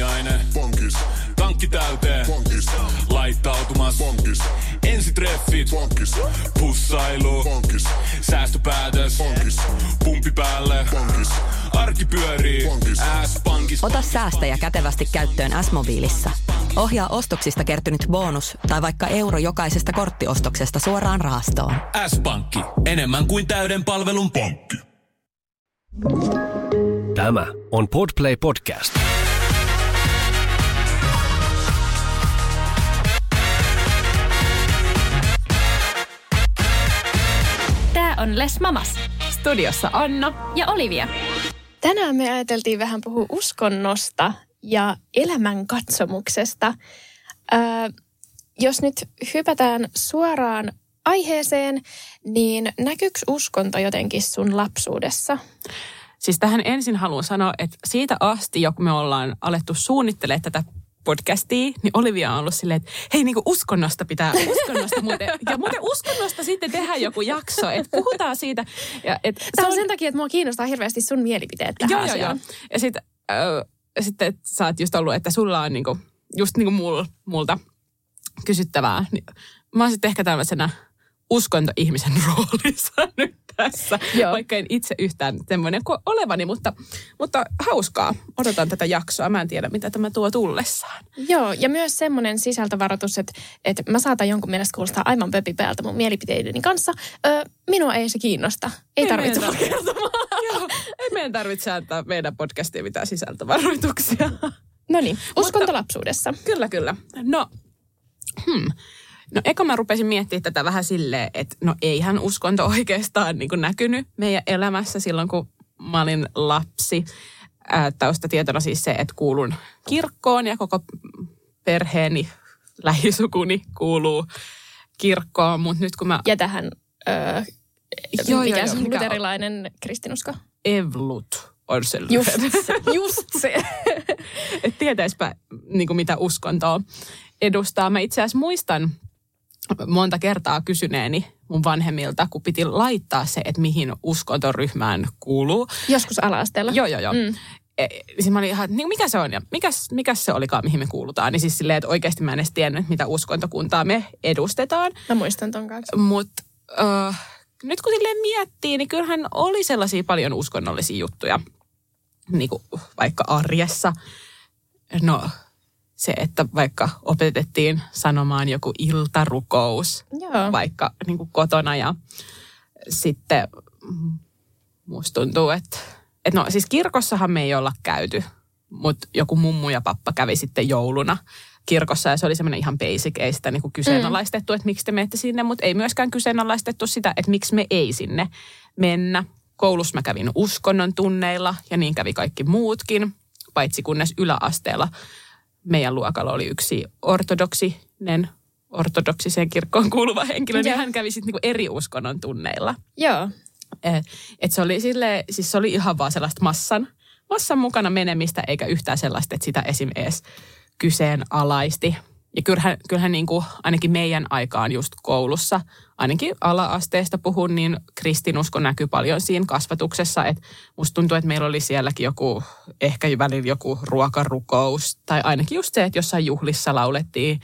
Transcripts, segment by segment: aamiainen. Pankis. Tankki täyteen. Pankis. Laittautumas. Pankis. Ensitreffit. Pankis. Pussailu. Pankis. Säästöpäätös. Pankis. Pumpi päälle. Pankis. Arki pyörii. Pankis. S-pankis. Ota säästäjä kätevästi käyttöön S-mobiilissa. Ohjaa ostoksista kertynyt bonus tai vaikka euro jokaisesta korttiostoksesta suoraan rahastoon. S-pankki. Enemmän kuin täyden palvelun pankki. Tämä on Podplay Podcast. Tää on Les Mamas. Studiossa Anna ja Olivia. Tänään me ajateltiin vähän puhua uskonnosta ja elämänkatsomuksesta. Jos nyt hypätään suoraan aiheeseen, niin näkyykö uskonto jotenkin sun lapsuudessa? Siis tähän ensin haluan sanoa, että siitä asti, kun me ollaan alettu suunnittelemaan tätä podcastia, niin Olivia on ollut silleen, että hei, niin kuin uskonnosta uskonnosta sitten tehdään joku jakso, että puhutaan siitä. Tämä on sen takia, että mua kiinnostaa hirveästi sun mielipiteet tähän asiaan. Joo. Ja sitten sä oot just ollut, että sulla on niinku, just niin kuin multa kysyttävää. Mä oon sitten ehkä tämmöisenä uskontoihmisen roolissa nyt tässä, Joo. Vaikka en itse yhtään semmoinen kuin olevani, mutta hauskaa. Odotan tätä jaksoa, mä en tiedä mitä tämä tuo tullessaan. Joo, ja myös semmoinen sisältövaroitus, että mä saatan jonkun mielestä kuulostaa aivan pöpi päältä mun mielipiteideni kanssa. Minua ei se kiinnosta, ei tarvitse kertomaan. Joo, ei meidän tarvitse antaa meidän podcastiin mitään sisältövaroituksia. No niin, uskonto lapsuudessa. Kyllä. No eka mä rupesin miettimään tätä vähän silleen, että no eihän uskonto oikeastaan niin kuin näkynyt meidän elämässä silloin, kun mä olin lapsi. Taustatietona siis se, että kuulun kirkkoon ja koko perheeni, lähisukuni kuuluu kirkkoon. Mut nyt kun mä... Ja tähän, mikä on luterilainen kristinusko? Evlut on se. Just se. Et tietäispä niin kuin mitä uskontoa edustaa. Mä itse asiassa muistan... Monta kertaa kysyneeni mun vanhemmilta, kun piti laittaa se, että mihin uskontoryhmään kuuluu. Joskus ala-asteella. Joo. Siis mä olin ihan, niin mikä se on ja mikäs se olikaan, mihin me kuulutaan. Niin siis silleen, että oikeasti mä en edes tiennyt, mitä uskontokuntaa me edustetaan. Mä muistan ton kanssa. Mutta nyt kun silleen miettii, niin kyllähän oli sellaisia paljon uskonnollisia juttuja. Niin kuin vaikka arjessa. No... Se, että vaikka opetettiin sanomaan joku iltarukous, Joo. Vaikka niin kuin kotona ja sitten musta tuntuu, että no siis kirkossahan me ei olla käyty, mutta joku mummu ja pappa kävi sitten jouluna kirkossa ja se oli semmoinen ihan basic, ei sitä niin kuin kyseenalaistettu, että miksi te menette sinne, mutta ei myöskään kyseenalaistettu sitä, että miksi me ei sinne mennä. Koulussa mä kävin uskonnon tunneilla ja niin kävi kaikki muutkin, paitsi kunnes yläasteella. Meidän luokalla oli yksi ortodoksiseen kirkkoon kuuluva henkilö, niin hän kävi sitten niinku eri uskonnon tunneilla. Joo. Et se oli silleen, siis se oli ihan vaan sellaista massan mukana menemistä, eikä yhtään sellaista, että sitä esimerkiksi kyseenalaisti. Ja kyllähän niinku ainakin meidän aikaan just koulussa, ainakin ala-asteesta puhun, niin kristinusko näkyy paljon siinä kasvatuksessa. Et musta tuntuu, että meillä oli sielläkin joku, ehkä välillä joku ruokarukous. Tai ainakin just se, että jossain juhlissa laulettiin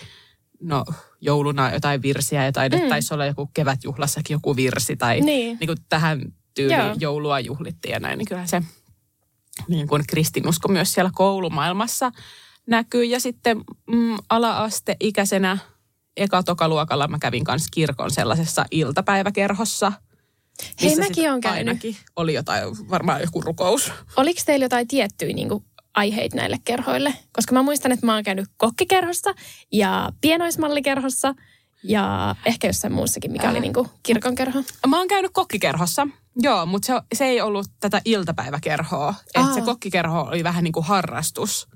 jouluna jotain virsiä ja taisi olla joku kevätjuhlassakin joku virsi. Tai niin kuin tähän tyyliin Joulua juhlittiin ja näin. Niin kyllähän se niin kuin kristinusko myös siellä koulumaailmassa näkyy. Ja sitten ala-asteikäisenä eka-tokaluokalla mä kävin kanssa kirkon sellaisessa iltapäiväkerhossa. Hei, mäkin on käynyt. Ainakin oli jotain, varmaan joku rukous. Oliko teillä jotain tiettyjä niinku aiheita näille kerhoille? Koska mä muistan, että mä oon käynyt kokkikerhossa ja pienoismallikerhossa ja ehkä jossain muussakin, mikä oli niinku kirkon kerho. Mä oon käynyt kokkikerhossa. Joo, mutta se ei ollut tätä iltapäiväkerhoa. Että se kokkikerho oli vähän niin kuin harrastus.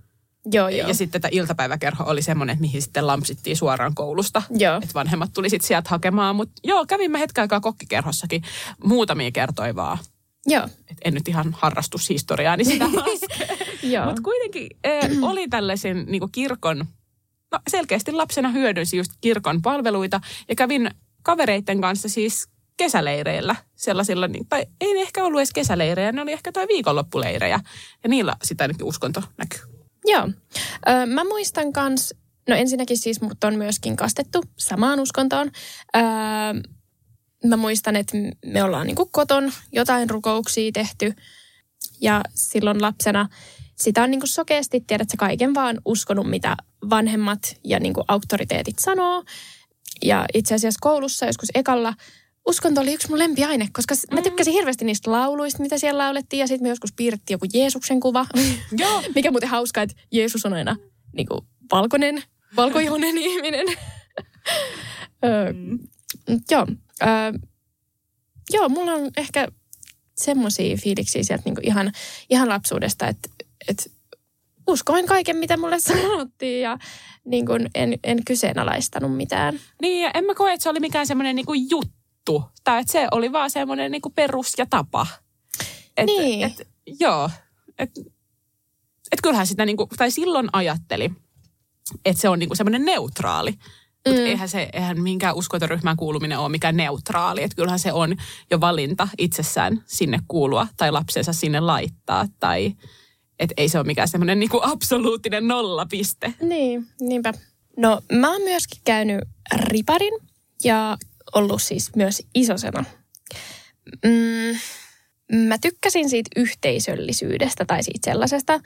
Joo. Ja sitten tämä iltapäiväkerho oli semmoinen, mihin sitten lampsittiin suoraan koulusta. Että vanhemmat tuli sitten sieltä hakemaan. Mutta joo, kävin mä hetken aikaa kokkikerhossakin. Muutamia kertoi vaan. Joo. Et en nyt ihan harrastushistoriaa, niin sitä laske. Mutta kuitenkin oli tällaisen niinku kirkon, selkeästi lapsena hyödynsi just kirkon palveluita. Ja kävin kavereiden kanssa siis kesäleireillä sellaisilla, tai ei ne ehkä ollut edes kesäleirejä, ne oli ehkä tai viikonloppuleirejä. Ja niillä sitä nyt uskonto näkyy. Joo. Mä muistan kans, no ensinnäkin siis mut on myöskin kastettu samaan uskontoon. Mä muistan, että me ollaan niinku koton jotain rukouksia tehty ja silloin lapsena sitä on niinku sokeasti, tiedätkö, kaiken vaan uskonut, mitä vanhemmat ja niinku auktoriteetit sanoo. Ja itse asiassa koulussa joskus ekalla uskonto oli yksi mun lempiaine, koska mä tykkäsin hirveästi niistä lauluista, mitä siellä laulettiin. Ja sitten me joskus piirrettiin joku Jeesuksen kuva, mikä muuten hauskaa, että Jeesus on aina niinku valkoinen, valkoihoinen ihminen. Joo, mulla on ehkä semmoisia fiiliksiä sieltä niinku ihan lapsuudesta, että uskoin kaiken, mitä mulle sanottiin ja niin kuin en kyseenalaistanut mitään. Niin, ja en mä koe, että se oli mikään semmoinen niin kuin juttu. Tai että se oli vaan semmoinen niin kuin perus ja tapa. Niin. Joo. Kyllähän sitä niin kuin, tai silloin ajatteli, että se on niin kuin semmoinen neutraali. Mutta eihän minkään uskontoryhmään kuuluminen ole mikään neutraali. Että kyllähän se on jo valinta itsessään sinne kuulua tai lapsensa sinne laittaa tai... Että ei se ole mikään semmoinen niinku absoluuttinen nollapiste. Niin, niinpä. No mä oon myöskin käynyt riparin ja ollut siis myös isosena. Mä tykkäsin siitä yhteisöllisyydestä tai siitä sellaisesta,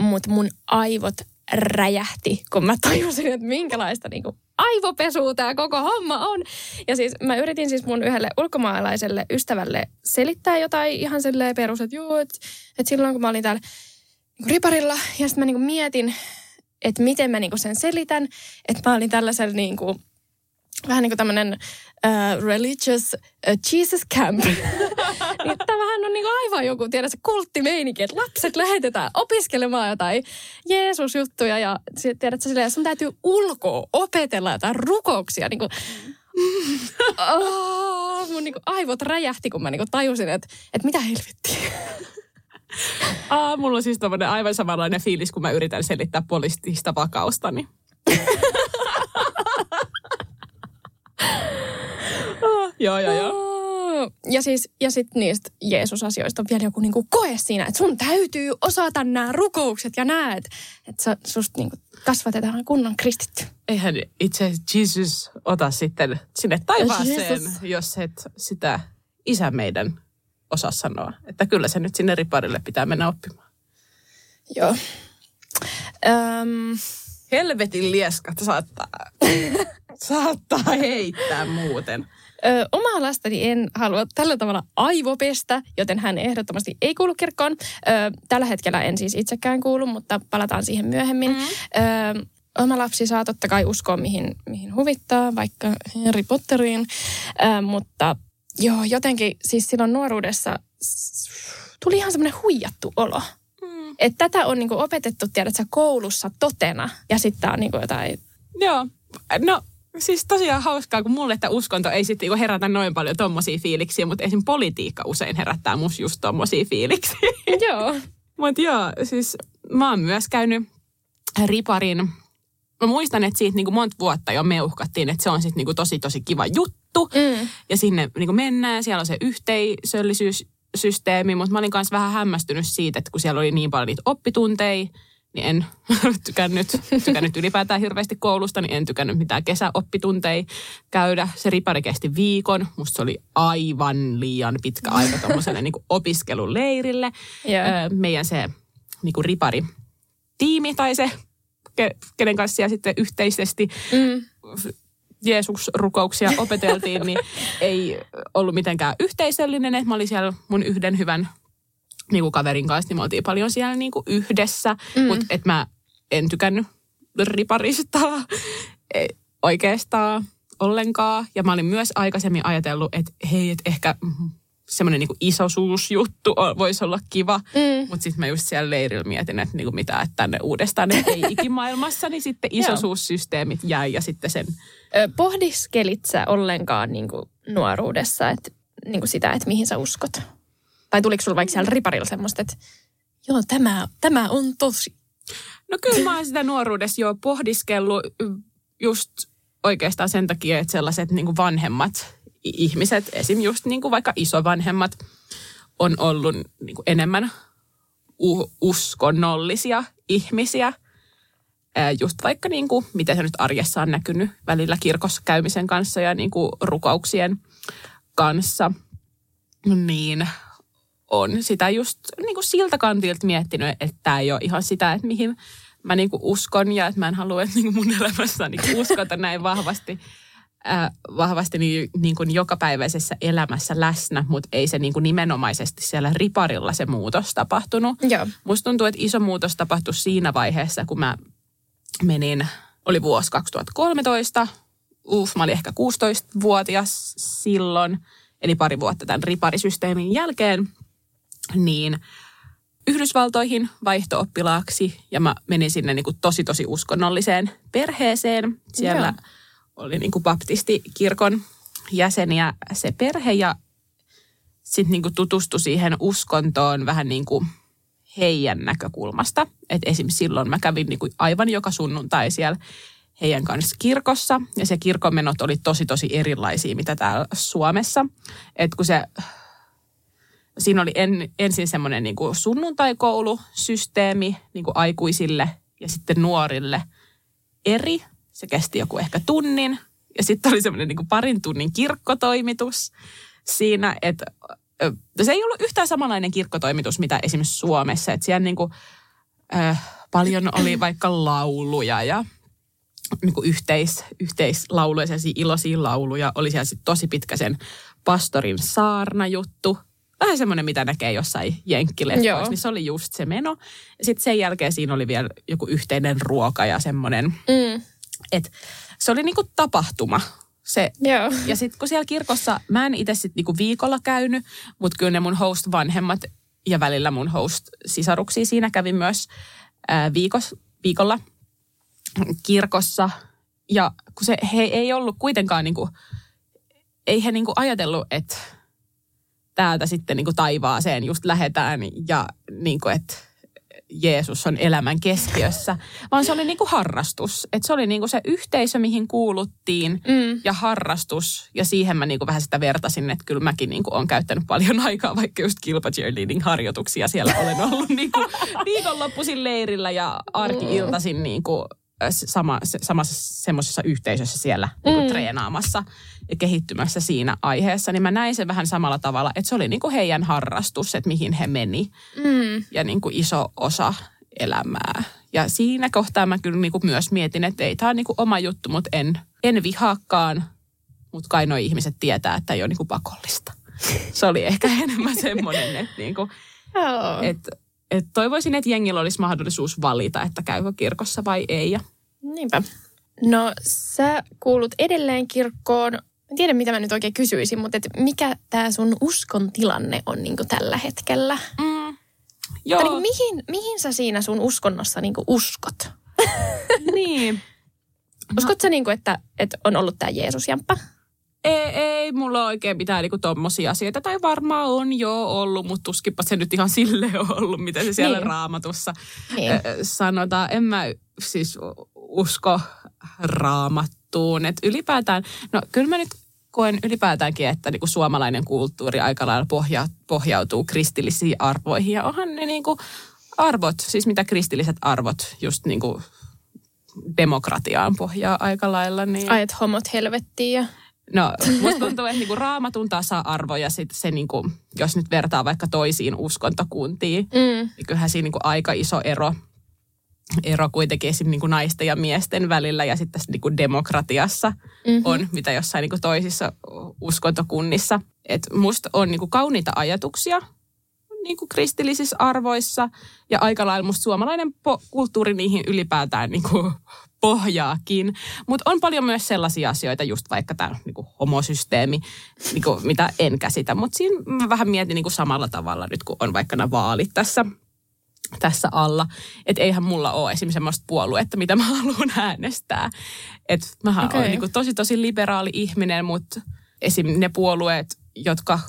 mutta mun aivot räjähti, kun mä tajusin, että minkälaista niinku aivopesua tää koko homma on. Ja siis mä yritin siis mun yhdelle ulkomaalaiselle ystävälle selittää jotain ihan silleen perus, että joo, että silloin kun mä olin täällä niinku riparilla ja sitten mä niinku mietin, että miten mä niinku sen selitän, että mä olin tällaisella niinku vähän niinku tämmönen religious Jesus camp. Niin, tämähän on niinku aivan joku, tiedä se kulttimeininki, että lapset lähetetään opiskelemaan jotain Jeesus-juttuja ja tiedät sä silleen, sun täytyy ulkoa opetella jotain rukouksia. Niinku, mun niinku aivot räjähti, kun mä niinku tajusin, että mitä helvettiä. Mulla on siis tommonen aivan samanlainen fiilis, kun mä yritän selittää poliittista vakaustani. Joo. Ja siis, ja sitten niistä Jeesus-asioista on vielä joku niinku koe siinä, että sun täytyy osata nämä rukoukset ja näet, että susta niinku kasvatetaan kunnon kristitty. Eihän itse Jesus ota sitten sinne taivaaseen, jos et sitä isä meidän osaa sanoa. Että kyllä se nyt sinne riparille pitää mennä oppimaan. Joo. Helvetin lieskat saattaa heittää muuten. Omaa lastani en halua tällä tavalla aivopestä, joten hän ehdottomasti ei kuulu kirkkoon. Tällä hetkellä en siis itsekään kuulu, mutta palataan siihen myöhemmin. Oma lapsi saa totta kai uskoa, mihin huvittaa, vaikka Harry Potteriin. Mutta joo, jotenkin siis silloin nuoruudessa tuli ihan semmoinen huijattu olo. Että tätä on niinku opetettu, tiedätkö, koulussa totena. Ja sitten tää on niinku jotain... Joo, no... Siis tosiaan hauskaa, kun mulle että uskonto ei sitten herätä noin paljon tommosia fiiliksiä, mutta esim. Politiikka usein herättää musta just tommosia fiiliksiä. Joo. Mutta joo, siis mä oon myös käynyt riparin. Mä muistan, että siitä niinku monta vuotta jo meuhkattiin, että se on sitten niinku tosi kiva juttu. Ja sinne niinku mennään, siellä on se yhteisöllisyyssysteemi, mutta mä olin myös vähän hämmästynyt siitä, että kun siellä oli niin paljon niitä oppitunteja, niin en tykännyt ylipäätään hirveästi koulusta, niin en tykännyt mitään kesäoppitunteja käydä. Se ripari kesti viikon. Musta se oli aivan liian pitkä aika tuommoiselle niinku opiskeluleirille. Yeah. Meidän se niinku riparitiimi tai se, kenen kanssa siellä sitten yhteisesti Jeesus-rukouksia opeteltiin, niin ei ollut mitenkään yhteisöllinen. Että mä olin siellä mun yhden hyvän... Niinku kaverin kanssa, niin me oltiin paljon siellä niinku yhdessä, mutta et mä en tykännyt riparista oikeastaan ollenkaan. Ja mä olin myös aikaisemmin ajatellut, että hei, et ehkä semmoinen niinku isosuusjuttu voisi olla kiva. Mutta sitten mä just siellä leirillä mietin, että niinku mitä, että tänne uudestaan ei ikimaailmassa, niin sitten isosuussysteemit jäi ja sitten sen... Pohdiskelit sä ollenkaan niinku nuoruudessa niinku sitä, että mihin sä uskot? Tai tuliko sulla vaikka siellä riparilla semmoista, että joo, tämä on tosi. No kyllä mä oon sitä nuoruudessa jo pohdiskellut just oikeastaan sen takia, että sellaiset niin kuin vanhemmat ihmiset, esim. Just niin kuin vaikka isovanhemmat, on ollut niin kuin enemmän uskonnollisia ihmisiä. Just vaikka niin kuin, mitä se nyt arjessa on näkynyt välillä kirkossa käymisen kanssa ja niin kuin rukouksien kanssa, niin on sitä just niin kuin siltä kantilta miettinyt, että tämä ei ole ihan sitä, että mihin mä niin kuin uskon ja että mä en halua, että niin kuin mun elämässäni uskota näin vahvasti niin kuin jokapäiväisessä elämässä läsnä, mutta ei se niin kuin nimenomaisesti siellä riparilla se muutos tapahtunut. Joo. Musta tuntuu, että iso muutos tapahtui siinä vaiheessa, kun mä menin, oli vuosi 2013, mä olin ehkä 16-vuotias silloin, eli pari vuotta tämän riparisysteemin jälkeen, niin Yhdysvaltoihin vaihto-oppilaaksi, ja mä menin sinne niin kuin tosi uskonnolliseen perheeseen. Siellä oli niin kuin baptistikirkon jäseniä se perhe, ja sitten niin kuin tutustui siihen uskontoon vähän niin kuin heidän näkökulmasta. Että esimerkiksi silloin mä kävin niin kuin aivan joka sunnuntai siellä heidän kanssa kirkossa. Ja se kirkonmenot oli tosi erilaisia, mitä täällä Suomessa. Että kun se, siinä oli ensin semmoinen niin kuin sunnuntaikoulusysteemi niin kuin aikuisille ja sitten nuorille eri. Se kesti joku ehkä tunnin. Ja sitten oli semmoinen niin kuin parin tunnin kirkkotoimitus siinä, että se ei ollut yhtään samanlainen kirkkotoimitus, mitä esimerkiksi Suomessa. Että siellä niin kuin, paljon oli vaikka lauluja ja niin kuin yhteislauluja, sellaisia iloisia lauluja. Oli siellä sitten tosi pitkä sen pastorin saarnajuttu. Vähän semmoinen, mitä näkee jossain jenkkileffoissa, niin se oli just se meno. Sitten sen jälkeen siinä oli vielä joku yhteinen ruoka ja semmoinen, että se oli niin kuin tapahtuma. Se, ja sitten kun siellä kirkossa, mä en itse sitten niinku viikolla käynyt, mutta kyllä ne mun host-vanhemmat ja välillä mun host-sisaruksia siinä kävi myös viikolla kirkossa. Ja kun se, he ei ollut kuitenkaan, niinku, ei he niinku ajatellut, että täältä sitten niinku taivaaseen just lähdetään ja niinku, että Jeesus on elämän keskiössä, vaan se oli niinku harrastus. Et se oli niinku se yhteisö, mihin kuuluttiin ja harrastus. Ja siihen mä niinku vähän sitä vertasin, että kyllä mäkin niinku olen käyttänyt paljon aikaa, vaikka just kilpa cheerleading-harjoituksia siellä olen ollut niinku viikonloppuisin leirillä ja arki-iltaisin niinku samassa semmoisessa yhteisössä siellä niinku treenaamassa ja kehittymässä siinä aiheessa, niin mä näin sen vähän samalla tavalla, että se oli niinku heidän harrastus, että mihin he meni ja niinku iso osa elämää. Ja siinä kohtaa mä kyllä niinku myös mietin, että ei, tämä on niinku oma juttu, mutta en vihaakaan, mutta kai noi ihmiset tietää, että ei ole niinku pakollista. Se oli ehkä enemmän semmoinen, että niinku, et toivoisin, että jengillä olisi mahdollisuus valita, että käykö kirkossa vai ei. Niinpä. No sä kuulut edelleen kirkkoon. En tiedä, mitä mä nyt oikein kysyisin, mutta et mikä tää sun uskon tilanne on niinku tällä hetkellä? Joo. Niin, mihin sä siinä sun uskonnossa niinku uskot? Niin. Uskot sä niinku, että on ollut tää Jeesus-jamppa? Ei mulla oikein mitään niinku tommosia asioita, tai varmaan on jo ollut, mutta tuskipa se nyt ihan silleen on ollut, mitä se siellä Raamatussa sanotaan. En mä siis usko Raamattuun, että ylipäätään, no kyllä mä nyt koen ylipäätäänkin, että niinku suomalainen kulttuuri aika lailla pohjautuu kristillisiin arvoihin, ja onhan ne niinku arvot, siis mitä kristilliset arvot just niinku demokratiaan pohjaa aika lailla. Niin. Ai, et homot helvettiin ja... No, musta tuntuu, että niinku Raamatun tasa-arvo ja sitten se, niinku, jos nyt vertaa vaikka toisiin uskontokuntiin, niin kyllähän siinä niinku aika iso ero kuitenkin esimerkiksi niinku naisten ja miesten välillä ja sitten tässä niinku demokratiassa on, mitä jossain niinku toisissa uskontokunnissa. Et musta on niinku kauniita ajatuksia niinku kristillisissä arvoissa ja aika lailla musta suomalainen kulttuuri niihin ylipäätään niinku pohjaakin. Mutta on paljon myös sellaisia asioita, just vaikka tämä niinku homosysteemi, niinku, mitä en käsitä. Mutta siinä mä vähän mietin niinku samalla tavalla nyt, kun on vaikka nämä vaalit tässä alla. Että eihän mulla ole esimerkiksi semmoista puoluetta, mitä mä haluan äänestää. Että mähän olen niinku tosi liberaali ihminen, mutta esimerkiksi ne puolueet, jotka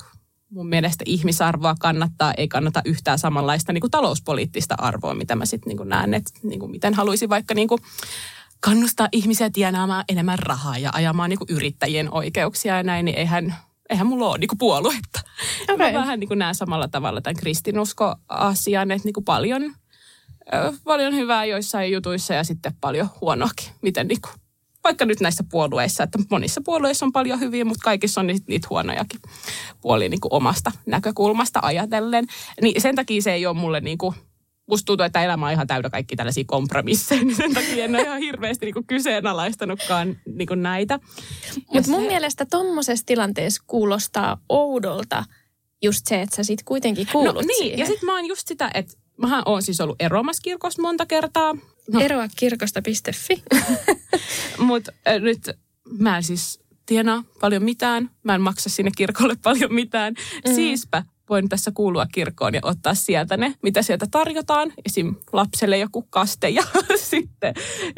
mun mielestä ihmisarvoa kannattaa, ei kannata yhtään samanlaista niinku talouspoliittista arvoa, mitä mä sitten niinku näen. Että niinku, miten haluaisin vaikka... Niinku, kannustaa ihmisiä tienaamaan enemmän rahaa ja ajamaan niinku yrittäjien oikeuksia ja näin, niin eihän mulla ole niinku puoluetta. Okay. Mä vähän niinku näen samalla tavalla tämän kristinusko-asian, että niinku paljon paljon hyvää joissain jutuissa ja sitten paljon huonoakin. Miten niin kuin, vaikka nyt näissä puolueissa, että monissa puolueissa on paljon hyviä, mutta kaikissa on niitä huonojakin puolia niin kuin omasta näkökulmasta ajatellen. Niin sen takia se ei ole mulle niin kuin, musta tuntuu, että elämä on ihan täynnä kaikki tällaisia kompromisseja, niin sen takia en ole ihan hirveästi niinku kyseenalaistanutkaan niinku näitä. Mutta mun mielestä tommosessa tilanteessa kuulostaa oudolta just se, että sä sit kuitenkin kuulut siihen. Ja sit mä oon just sitä, että mähän oon siis ollut eroamassa kirkosta monta kertaa. No. Eroakirkosta.fi. Mutta nyt mä en siis tienaa paljon mitään, mä en maksa sinne kirkolle paljon mitään, siispä. Voin tässä kuulua kirkkoon ja ottaa sieltä ne, mitä sieltä tarjotaan. Esim. Lapselle joku kaste ja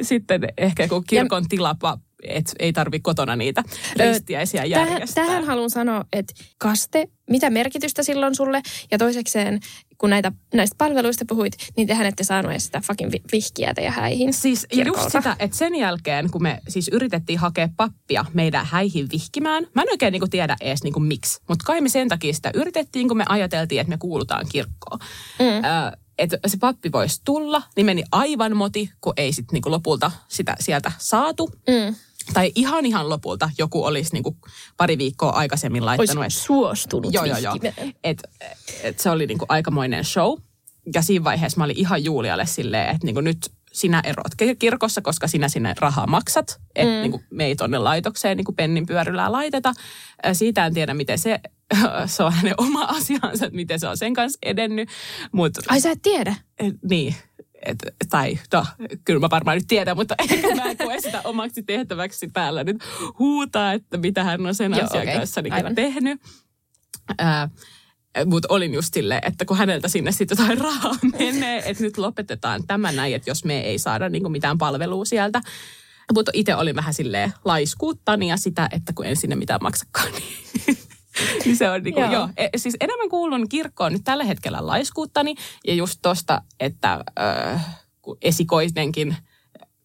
sitten ehkä joku kirkon tilapa, että ei tarvitse kotona niitä ristiäisiä järjestää. Tähän haluan sanoa, että kaste, mitä merkitystä silloin sulle? Ja toisekseen, kun näistä palveluista puhuit, niin tehän ette saanut edes sitä fucking vihkiätä ja häihin. Siis kirkolta. Just sitä, että sen jälkeen, kun me siis yritettiin hakea pappia meidän häihin vihkimään, mä en oikein niinku tiedä edes niinku miksi, mutta kai me sen takia sitä yritettiin, kun me ajateltiin, että me kuulutaan kirkkoon. Että se pappi voisi tulla, niin meni aivan moti, kun ei sitten niinku lopulta sitä sieltä saatu. Tai ihan lopulta joku olisi niinku pari viikkoa aikaisemmin laittanut. Olisi suostunut. Joo. Et se oli niinku aikamoinen show. Ja siinä vaiheessa mä olin ihan Julialle silleen, että niinku nyt sinä erot kirkossa, koska sinä sinne rahaa maksat. Että niinku me ei tonne laitokseen niinku pennin pyörylää laiteta. Siitä en tiedä, miten se on hänen oma asiansa, että miten se on sen kanssa edennyt. Ai sä et tiedä? Niin. Kyllä mä varmaan nyt tiedän, mutta ehkä mä en koe sitä omaksi tehtäväksi täällä nyt huutaa, että mitä hän on sen asiakassa niin tehnyt. Mutta olin just silleen, että kun häneltä sinne sitten jotain rahaa menee, että nyt lopetetaan tämä näin, että jos me ei saada niin kuin mitään palvelua sieltä. Mutta itse olin vähän silleen laiskuuttani ja sitä, että kun en sinne mitään maksakaan, niin... Se on niinku, joo. Siis enemmän kuulun kirkkoon nyt tällä hetkellä laiskuuttani ja just tosta, että kun esikoinenkin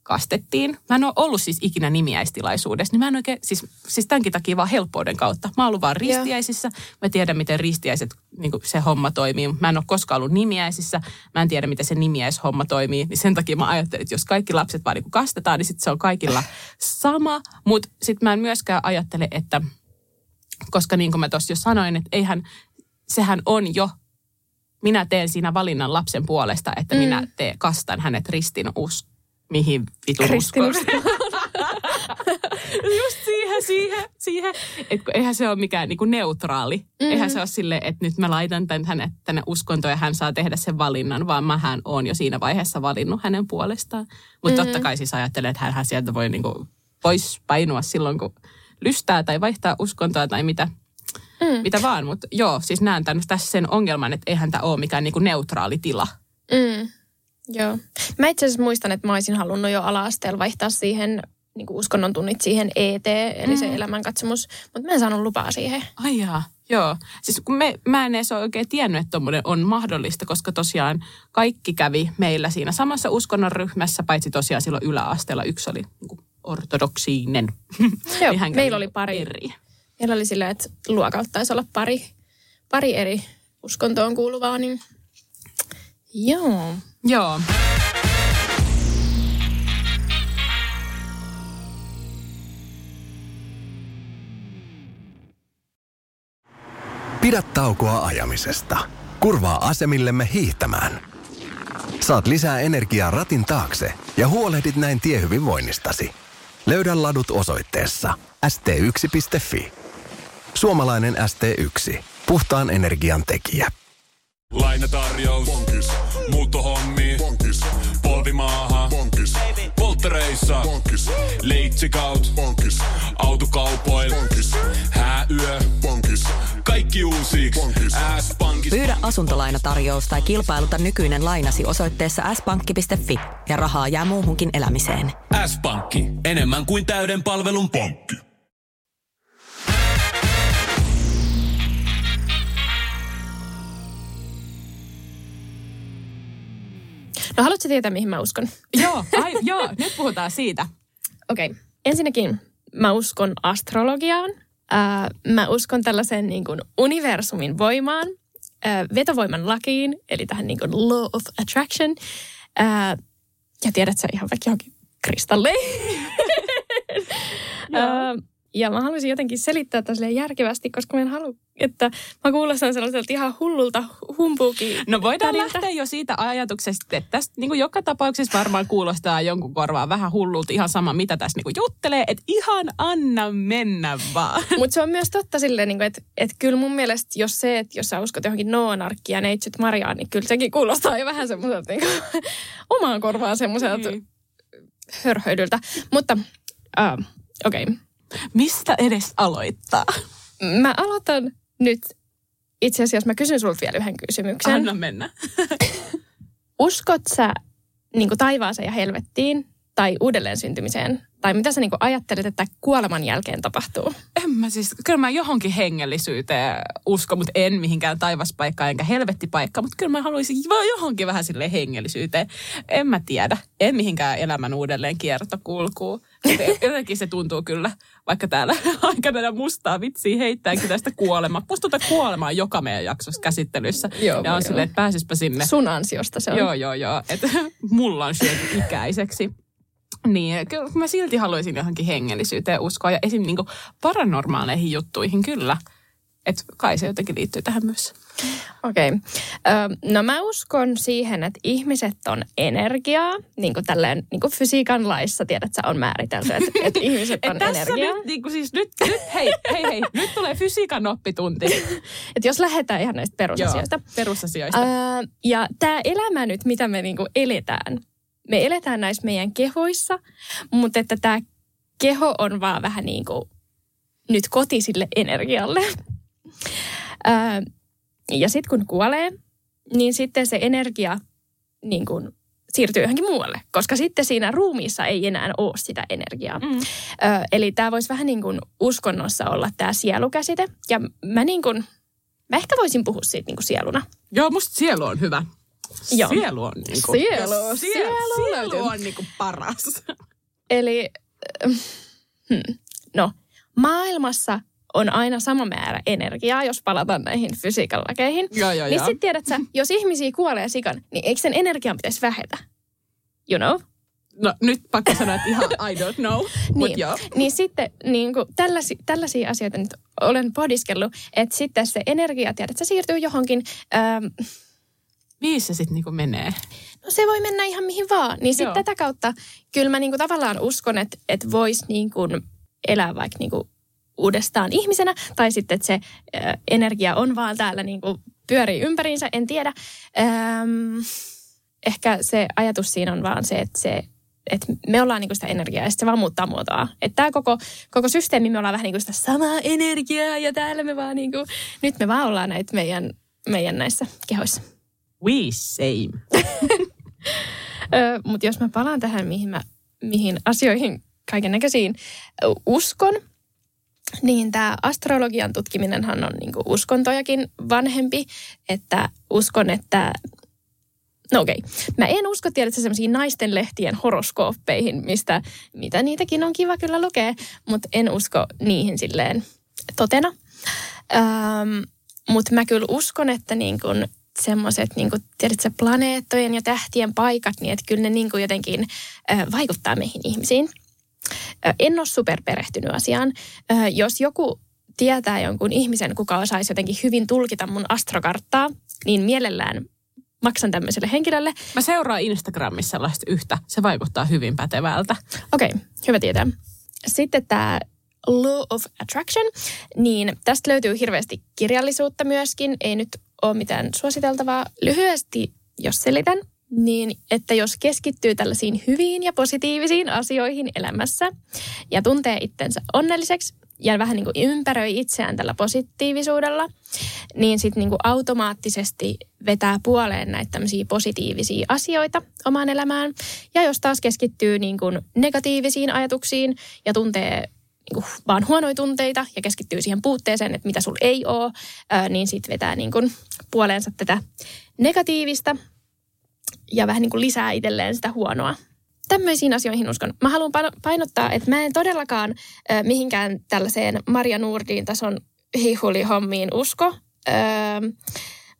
kastettiin. Mä en ole ollut siis ikinä nimiäistilaisuudessa, niin mä en oikein, siis tämänkin takia vaan helppouden kautta. Mä oon ollut vaan ristiäisissä, mä tiedän miten ristiäiset, niinku se homma toimii, mä en ole koskaan ollut nimiäisissä, mä en tiedä miten se nimiäishomma toimii, niin sen takia mä ajattelin, että jos kaikki lapset vaan niinku kastetaan, niin sitten se on kaikilla sama, mutta sitten mä en myöskään ajattele, että koska niin kuin mä tuossa jo sanoin, että sehän on jo, minä teen siinä valinnan lapsen puolesta, että minä kastan hänet mihin vitun uskoon. Just siihen. Että eihän se ole mikään niin kuin neutraali. Eihän se ole silleen, että nyt mä laitan hänet tänne uskontoon ja hän saa tehdä sen valinnan, vaan mähän on jo siinä vaiheessa valinnut hänen puolestaan. Mutta totta kai siis ajattelen, että hänhän sieltä voi niin kuin pois painua silloin, kun... lystää tai vaihtaa uskontoa tai mitä vaan. Mutta joo, siis näen tässä sen ongelman, että eihän tämä ole mikään niinku neutraali tila. Joo. Mä itse asiassa muistan, että mä olisin halunnut jo ala-asteella vaihtaa siihen niinku uskonnon tunnit siihen ET, eli se elämänkatsomus. Mutta mä en saanut lupaa siihen. Ai jaa, joo. Siis kun mä en edes ole oikein tiennyt, että tommoinen on mahdollista, koska tosiaan kaikki kävi meillä siinä samassa uskonnon ryhmässä, paitsi tosiaan silloin yläasteella yksi oli... Niin ortodoksiinen. Joo, meillä oli pari eri. Meillä oli sillä, että luokalla taisi olla pari eri uskontoon kuuluvaa, niin joo. Pidä taukoa ajamisesta. Kurvaa asemillemme hiihtämään. Saat lisää energiaa ratin taakse ja huolehdit näin tiehyvinvoinnistasi. Löydä ladut osoitteessa st1.fi. Suomalainen ST1. Puhtaan energian tekijä. Lainatarjous. Bonkis. Muuttohommi. Bonkis. Polvimaaha. Bonkis. Polttereissa. Bonkis. Leitsikaut. Bonkis. Autokaupoil. Bonkis. Hääyö. Bonkis. Kaikki uusiiksi. S-pankki. Pyydä asuntolainatarjous tai kilpailuta nykyinen lainasi osoitteessa s-pankki.fi ja rahaa jää muuhunkin elämiseen. S-pankki. Enemmän kuin täyden palvelun pankki. No haluatko tietää, mihin mä uskon? Joo, nyt puhutaan siitä. Okei. Ensinnäkin mä uskon astrologiaan. Mä uskon tällaiseen niin kuin universumin voimaan, vetovoiman lakiin, eli tähän niin kuin law of attraction. Ja tiedät sä ihan vaikka johonkin kristalleihin. Ja mä haluaisin jotenkin selittää tätä järkevästi, koska mä en halua, että mä kuulostan sellaiselta ihan hullulta humpuukin. No voidaan lähteä jo siitä ajatuksesta, että tästä niin kuin joka tapauksessa varmaan kuulostaa jonkun korvaa vähän hullulta, ihan sama mitä tässä niin kuin juttelee, että ihan anna mennä vaan. Mutta se on myös totta silleen, niin että kyllä mun mielestä jos sä uskot johonkin noonarkkiin ja neitsyt Mariaan, niin kyllä sekin kuulostaa jo vähän semmoiselta niin omaan korvaan semmoiselta hörhöidyltä. Mutta okei. Mistä edes aloittaa? Mä aloitan nyt. Itse asiassa mä kysyn sulta vielä yhden kysymyksen. Anna mennä. Uskot sä niin kuin taivaaseen ja helvettiin tai uudelleen syntymiseen? Tai mitä sä niin kuin ajattelet, että kuoleman jälkeen tapahtuu? Kyllä mä johonkin hengellisyyteen uskon, mutta en mihinkään taivaspaikkaan enkä helvettipaikkaan. Mutta kyllä mä haluaisin johonkin vähän silleen hengellisyyteen. En mä tiedä. En mihinkään elämän uudelleen kiertokulkuun. Jotenkin se tuntuu kyllä, vaikka täällä aika meidän mustaa vitsiä heittääkin tästä kuolemaa. Musta tuota kuolemaa joka meidän jaksossa käsittelyssä. Joo, ja on silleen, että pääsispä sinne. Sun ansiosta se on. Joo. Että mulla on syöty ikäiseksi. Niin, kyllä mä silti haluaisin johonkin hengellisyyteen uskoa ja esim. Niin kuin paranormaaleihin juttuihin kyllä. Että kai se jotenkin liittyy tähän myös. Okei. No mä uskon siihen, että ihmiset on energiaa. Niin kuin tälleen, niin kuin fysiikan laissa tiedät, sä on määritelty, että ihmiset on energiaa. Tässä nyt, niin kuin siis nyt hei, nyt tulee fysiikan oppitunti. Että jos lähdetään ihan näistä perusasioista. Joo, perusasioista. Ja tää elämä nyt, mitä me niin kuin eletään. Me eletään näissä meidän kehoissa, mutta että tämä keho on vaan vähän niin kuin nyt koti sille energialle. Ja sitten kun kuolee, niin sitten se energia niin kuin siirtyy johonkin muualle, koska sitten siinä ruumiissa ei enää ole sitä energiaa. Eli tämä voisi vähän niin kuin uskonnossa olla tämä sielukäsite. Ja mä niin kuin, mä ehkä voisin puhua siitä niin kuin sieluna. Joo, musta sielu on hyvä. Joo. Sielu on niin kuin sielu on niin kuin paras. Eli no, maailmassa on aina sama määrä energiaa, jos palataan näihin fysiikan lakeihin. Joo. Niin sitten tiedät sä, jos ihmisiä kuolee sikan, niin eikö sen energian pitäisi vähetä? You know? No nyt pakko sanoa, että ihan I don't know, mutta joo. Niin sitten niin kuin tällaisia asioita nyt olen podiskellut, että sitten se energia, tiedät sä, siirtyy johonkin... Mihin se sitten niinku menee? No se voi mennä ihan mihin vaan. Niin sitten tätä kautta kyllä mä niinku tavallaan uskon, että voisi niinku elää vaikka niinku uudestaan ihmisenä. Tai sitten, että se energia on vaan täällä niinku pyörii ympäriinsä, en tiedä. Ehkä se ajatus siinä on vaan se, että me ollaan niinku sitä energiaa ja sitten se vaan muuttaa muotoa. Että tämä koko systeemi, me ollaan vähän niinku sitä samaa energiaa ja täällä me vaan niinku, nyt me vaan ollaan näitä meidän näissä kehoissa. We same. Mutta jos mä palaan tähän, mihin asioihin kaikennäköisiin uskon, niin tämä astrologian tutkiminenhan on niinku uskontojakin vanhempi, että uskon, että... No okei. Mä en usko, tiedätkö, semmoisia naisten lehtien horoskooppeihin, mitä niitäkin on kiva kyllä lukea, mutta en usko niihin silleen totena. Mutta mä kyllä uskon, että niinku... semmoiset, niin kuin, tiedätkö, planeettojen ja tähtien paikat, niin että kyllä ne niin kuin jotenkin vaikuttaa meihin ihmisiin. En ole superperehtynyt asiaan. Jos joku tietää jonkun ihmisen, kuka osaisi jotenkin hyvin tulkita mun astrokarttaa, niin mielellään maksan tämmöiselle henkilölle. Mä seuraan Instagramissa sellaista yhtä. Se vaikuttaa hyvin pätevältä. Okei, hyvä tietää. Sitten tämä... Law of Attraction, niin tästä löytyy hirveästi kirjallisuutta myöskin. Ei nyt ole mitään suositeltavaa. Lyhyesti, jos selitän, niin että jos keskittyy tällaisiin hyviin ja positiivisiin asioihin elämässä ja tuntee itsensä onnelliseksi ja vähän niin kuin ympäröi itseään tällä positiivisuudella, niin sitten niin kuin automaattisesti vetää puoleen näitä tämmöisiä positiivisia asioita omaan elämään. Ja jos taas keskittyy niin kuin negatiivisiin ajatuksiin ja tuntee niin kuin vaan huonoja tunteita ja keskittyy siihen puutteeseen, että mitä sulla ei ole, niin sitten vetää niin kuin puoleensa tätä negatiivista ja vähän niin kuin lisää itselleen sitä huonoa. Tämmöisiin asioihin uskon. Mä haluan painottaa, että mä en todellakaan mihinkään tällaiseen Maria Nurdin tason hihulihommiin usko.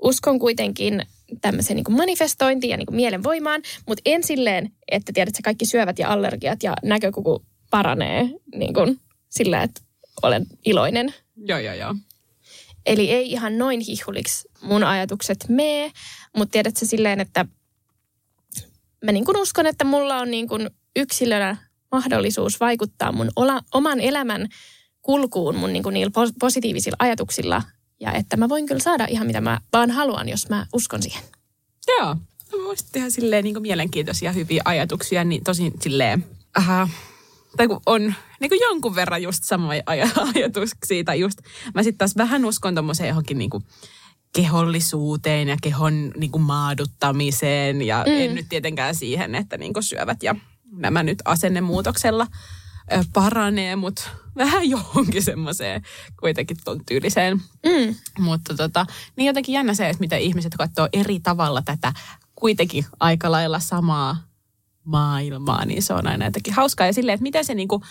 Uskon kuitenkin tämmöiseen niin kuin manifestointiin ja niin kuin mielenvoimaan, mutta en silleen, että tiedät, että kaikki syövät ja allergiat ja näkökuku paranee niin kuin sillä, että olen iloinen. Joo. Eli ei ihan noin hihuliksi mun ajatukset mee, mutta tiedät sä silleen, että mä niin kuin uskon, että mulla on niin kuin yksilönä mahdollisuus vaikuttaa mun oman elämän kulkuun mun niin kuin niillä positiivisilla ajatuksilla. Ja että mä voin kyllä saada ihan mitä mä vaan haluan, jos mä uskon siihen. Joo. Mä voisin tehdä silleen niin kuin mielenkiintoisia hyviä ajatuksia, niin tosin silleen, tai kun on niin kuin jonkun verran just samoja ajatuksia, tai just mä sitten taas vähän uskon tommoseen johonkin niin kuin kehollisuuteen ja kehon niin kuin maaduttamiseen, ja en nyt tietenkään siihen, että niin kuin syövät ja nämä nyt asennemuutoksella paranee, mutta vähän johonkin semmoiseen kuitenkin ton tyyliseen. Mutta niin jotenkin jännä se, että mitä ihmiset katsoo eri tavalla tätä kuitenkin aika lailla samaa maailmaa, niin se on aina jotenkin hauskaa. Ja silleen, että miten se niinku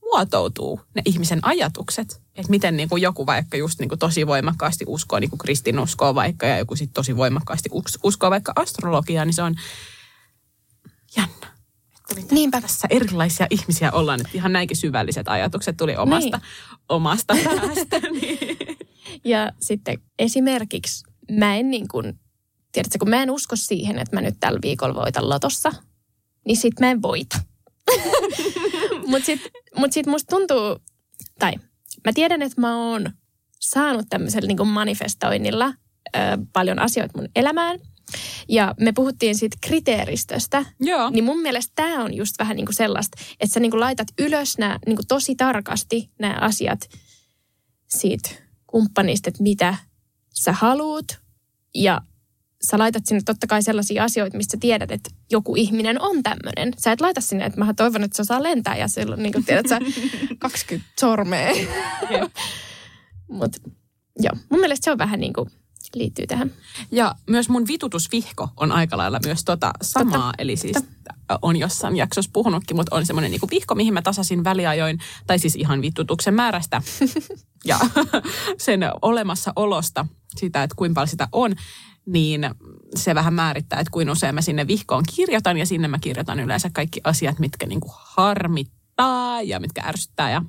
muotoutuu ne ihmisen ajatukset. Että miten niinku joku vaikka just niinku tosi voimakkaasti uskoo niinku kristinuskoa vaikka, ja joku sitten tosi voimakkaasti uskoo vaikka astrologiaa, niin se on jännä. Niinpä. Tässä erilaisia ihmisiä ollaan, että ihan näinkin syvälliset ajatukset tuli omasta päästä. Niin. Ja sitten esimerkiksi mä en niin kuin, tiedätkö, kun mä en usko siihen, että mä nyt tällä viikolla voitan lotossa, niin sit mä en voita. Mut sit musta tuntuu, tai mä tiedän, että mä oon saanut tämmöisellä niin kuin manifestoinnilla paljon asioita mun elämään. Ja me puhuttiin siitä kriteeristöstä, niin mun mielestä tämä on just vähän niin kuin sellaista, että sä niin kuin laitat ylös nämä, niin kuin tosi tarkasti nämä asiat siitä kumppanista, että mitä sä haluut. Ja sä laitat sinne totta kai sellaisia asioita, mistä sä tiedät, että joku ihminen on tämmöinen. Sä et laita sinne, että mä toivon, että se osaa lentää ja silloin niin kuin tiedät sä 20 sormea. Mutta joo, mun mielestä se on vähän niin kuin liittyy tähän. Ja myös mun vitutusvihko on aika lailla myös samaa. Eli siis on jossain jaksossa puhunutkin, mutta on semmoinen niinku vihko, mihin mä tasasin väliajoin, tai siis ihan vitutuksen määrästä ja sen olemassaolosta, sitä, että kuinka paljon sitä on, niin se vähän määrittää, että kuinka usein mä sinne vihkoon kirjoitan, ja sinne mä kirjoitan yleensä kaikki asiat, mitkä niinku harmittaa ja mitkä ärsyttää ja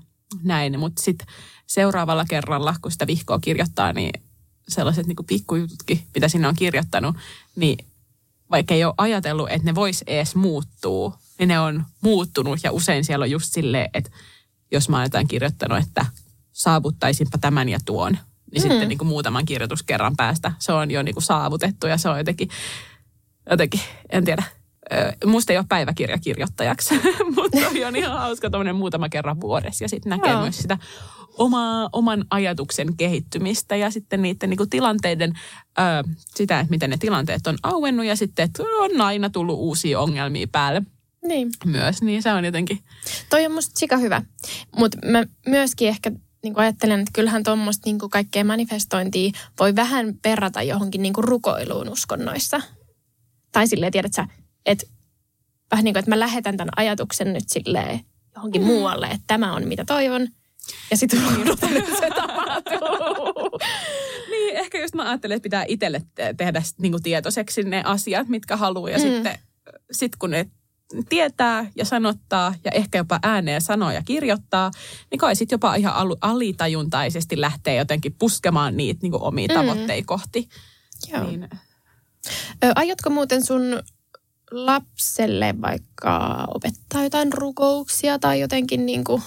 näin. Mutta sitten seuraavalla kerralla, kun sitä vihkoa kirjoittaa, niin sellaiset niin kuin pikkujututkin, mitä sinne on kirjoittanut, niin vaikka ei ole ajatellut, että ne vois edes muuttua, niin ne on muuttunut. Ja usein siellä on just silleen, että jos mä oon jotain kirjoittanut, että saavuttaisinpa tämän ja tuon, niin sitten niin kuin muutaman kirjoituskerran päästä se on jo niin kuin saavutettu, ja se on jotenkin en tiedä. Musta ei ole päiväkirjakirjoittajaksi, mutta on ihan hauska tommoinen muutama kerran vuodessa. Ja sitten näkee myös sitä oman ajatuksen kehittymistä ja sitten niiden niinku tilanteiden, sitä, että miten ne tilanteet on auennut, ja sitten, että on aina tullut uusia ongelmia päälle niin myös. Niin se on jotenkin. Toi on musta sika hyvä, mutta mä myöskin ehkä niinku ajattelen, että kyllähän tuommoista niinku kaikkea manifestointia voi vähän perrata johonkin niinku rukoiluun uskonnoissa. Tai silleen, tiedät sä, että vähän niin kuin, että mä lähetän tämän ajatuksen nyt silleen johonkin muualle, että tämä on mitä toivon. Ja sitten odotan, että se tapahtuu. Niin, ehkä just mä ajattelen, että pitää itselle tehdä niin kuin tietoiseksi ne asiat, mitkä haluaa. Ja sitten kun ne tietää ja sanottaa ja ehkä jopa ääneen sanoo ja kirjoittaa, niin kai sitten jopa ihan alitajuntaisesti lähtee jotenkin puskemaan niitä niin kuin omia tavoitteita kohti. Joo. Niin. Aiotko muuten sun lapselle vaikka opettaa jotain rukouksia tai jotenkin niin kuin?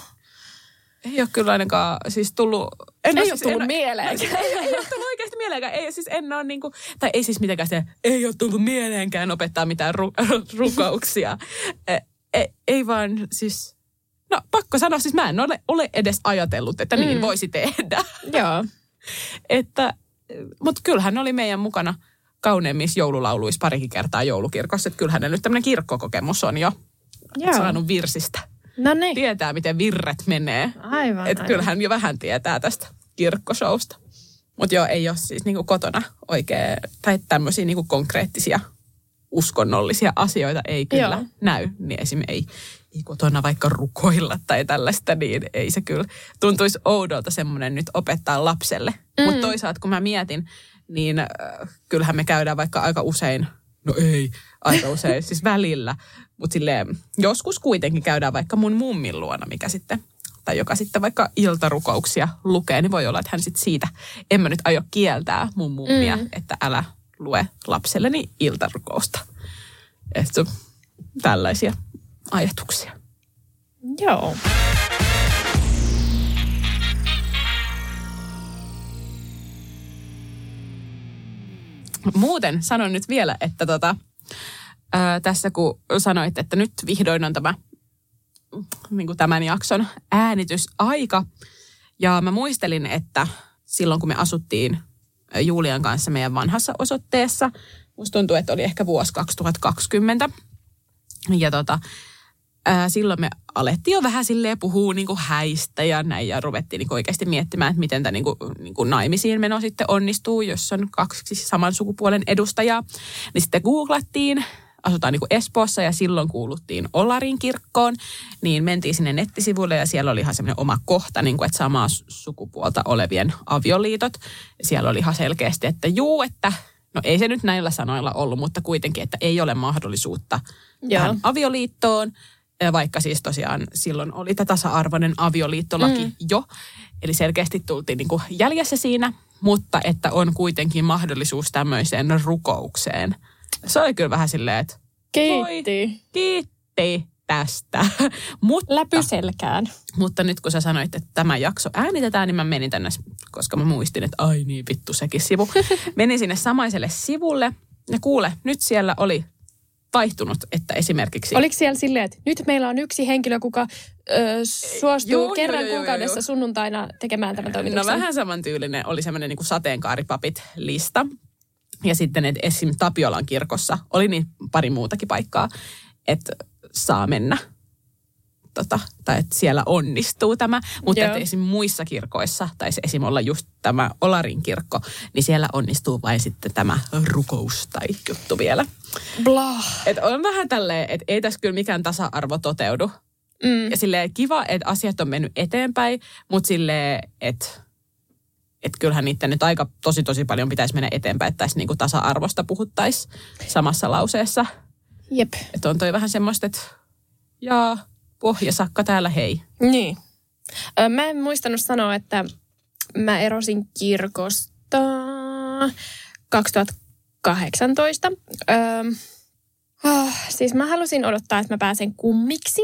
Ei ole kyllä ainakaan siis tullut. Ei ole tullut mieleenkään. Ei ole tullut oikeasti mieleenkään. Ei siis en ole niin kuin, tai ei siis mitenkään se, ei ole tullut mieleenkään opettaa mitään rukouksia. Ei vaan siis, no pakko sanoa, siis mä en ole edes ajatellut, että niin voisi tehdä. Joo. Mutta kyllähän oli meidän mukana kauneimmissa joululauluissa parikin kertaa joulukirkossa. Että kyllähän nyt tämmöinen kirkkokokemus on jo saanut virsistä. No niin. Tietää, miten virret menee. Aivan. Että kyllähän jo vähän tietää tästä kirkkoshowsta. Mutta joo, ei ole siis niinku kotona oikein, tai tämmöisiä niinku konkreettisia uskonnollisia asioita ei kyllä näy. Niin esimerkiksi ei kotona vaikka rukoilla tai tällaista, niin ei se kyllä tuntuisi oudolta semmoinen nyt opettaa lapselle. Mutta toisaalta kun mä mietin, niin kyllähän me käydään vaikka aika usein, no ei, aika usein, siis välillä, mutta silleen joskus kuitenkin käydään vaikka mun mummin luona, mikä sitten, tai joka sitten vaikka iltarukouksia lukee, niin voi olla, että hän sitten siitä, en mä nyt aio kieltää mun mummia, että älä lue lapselleni iltarukousta. Että tällaisia ajatuksia. Joo. Muuten sanon nyt vielä, että tässä kun sanoit, että nyt vihdoin on tämä, niin kuin tämän jakson äänitysaika. Ja mä muistelin, että silloin kun me asuttiin Julian kanssa meidän vanhassa osoitteessa, musta tuntuu, että oli ehkä vuosi 2020. Ja silloin me alettiin jo vähän silleen puhua niin kuin häistä ja näin, ja ruvettiin niin kuin oikeasti miettimään, että miten tämä niin kuin naimisiin meno sitten onnistuu, jos on kaksi saman sukupuolen edustajaa. Niin sitten googlattiin, asutaan niin kuin Espoossa ja silloin kuuluttiin Olarin kirkkoon, niin mentiin sinne nettisivuille ja siellä oli ihan semmoinen oma kohta, niin kuin, että samaa sukupuolta olevien avioliitot. Siellä oli ihan selkeästi, että juu, että no ei se nyt näillä sanoilla ollut, mutta kuitenkin, että ei ole mahdollisuutta tähän avioliittoon, vaikka siis tosiaan silloin oli tämä tasa-arvoinen avioliittolaki jo. Eli selkeästi tultiin niin kuin jäljessä siinä, mutta että on kuitenkin mahdollisuus tämmöiseen rukoukseen. Se oli kyllä vähän silleen, että kiitti tästä. Läpyselkään. Mutta nyt kun sä sanoit, että tämä jakso äänitetään, niin mä menin tänne, koska mä muistin, että ai niin vittu sekin sivu. Menin sinne samaiselle sivulle ja kuule, nyt siellä oli vaihtunut, että esimerkiksi. Oliko siellä silleen, että nyt meillä on yksi henkilö, kuka suostuu kerran kuukaudessa sunnuntaina tekemään tämän toimituksen? No vähän samantyylinen oli semmoinen niin kuin sateenkaaripapit-lista. Ja sitten esim. Tapiolan kirkossa oli niin pari muutakin paikkaa, että saa mennä. Tai että siellä onnistuu tämä. Mutta että esim. Muissa kirkoissa, tai esim. Olla just tämä Olarin kirkko, niin siellä onnistuu vain sitten tämä rukous tai juttu vielä. Blah. Että on vähän tälleen, että ei tässä kyllä mikään tasa-arvo toteudu. Ja silleen kiva, että asiat on mennyt eteenpäin, mutta silleen, että kyllähän niitä nyt aika tosi paljon pitäisi mennä eteenpäin, että tässä niinku tasa-arvosta puhuttaisiin samassa lauseessa. Jep. Että on toi vähän semmoista, että jaa, pohjasakka täällä, hei. Niin. Mä en muistanut sanoa, että mä erosin kirkosta 2018. Siis mä halusin odottaa, että mä pääsen kummiksi.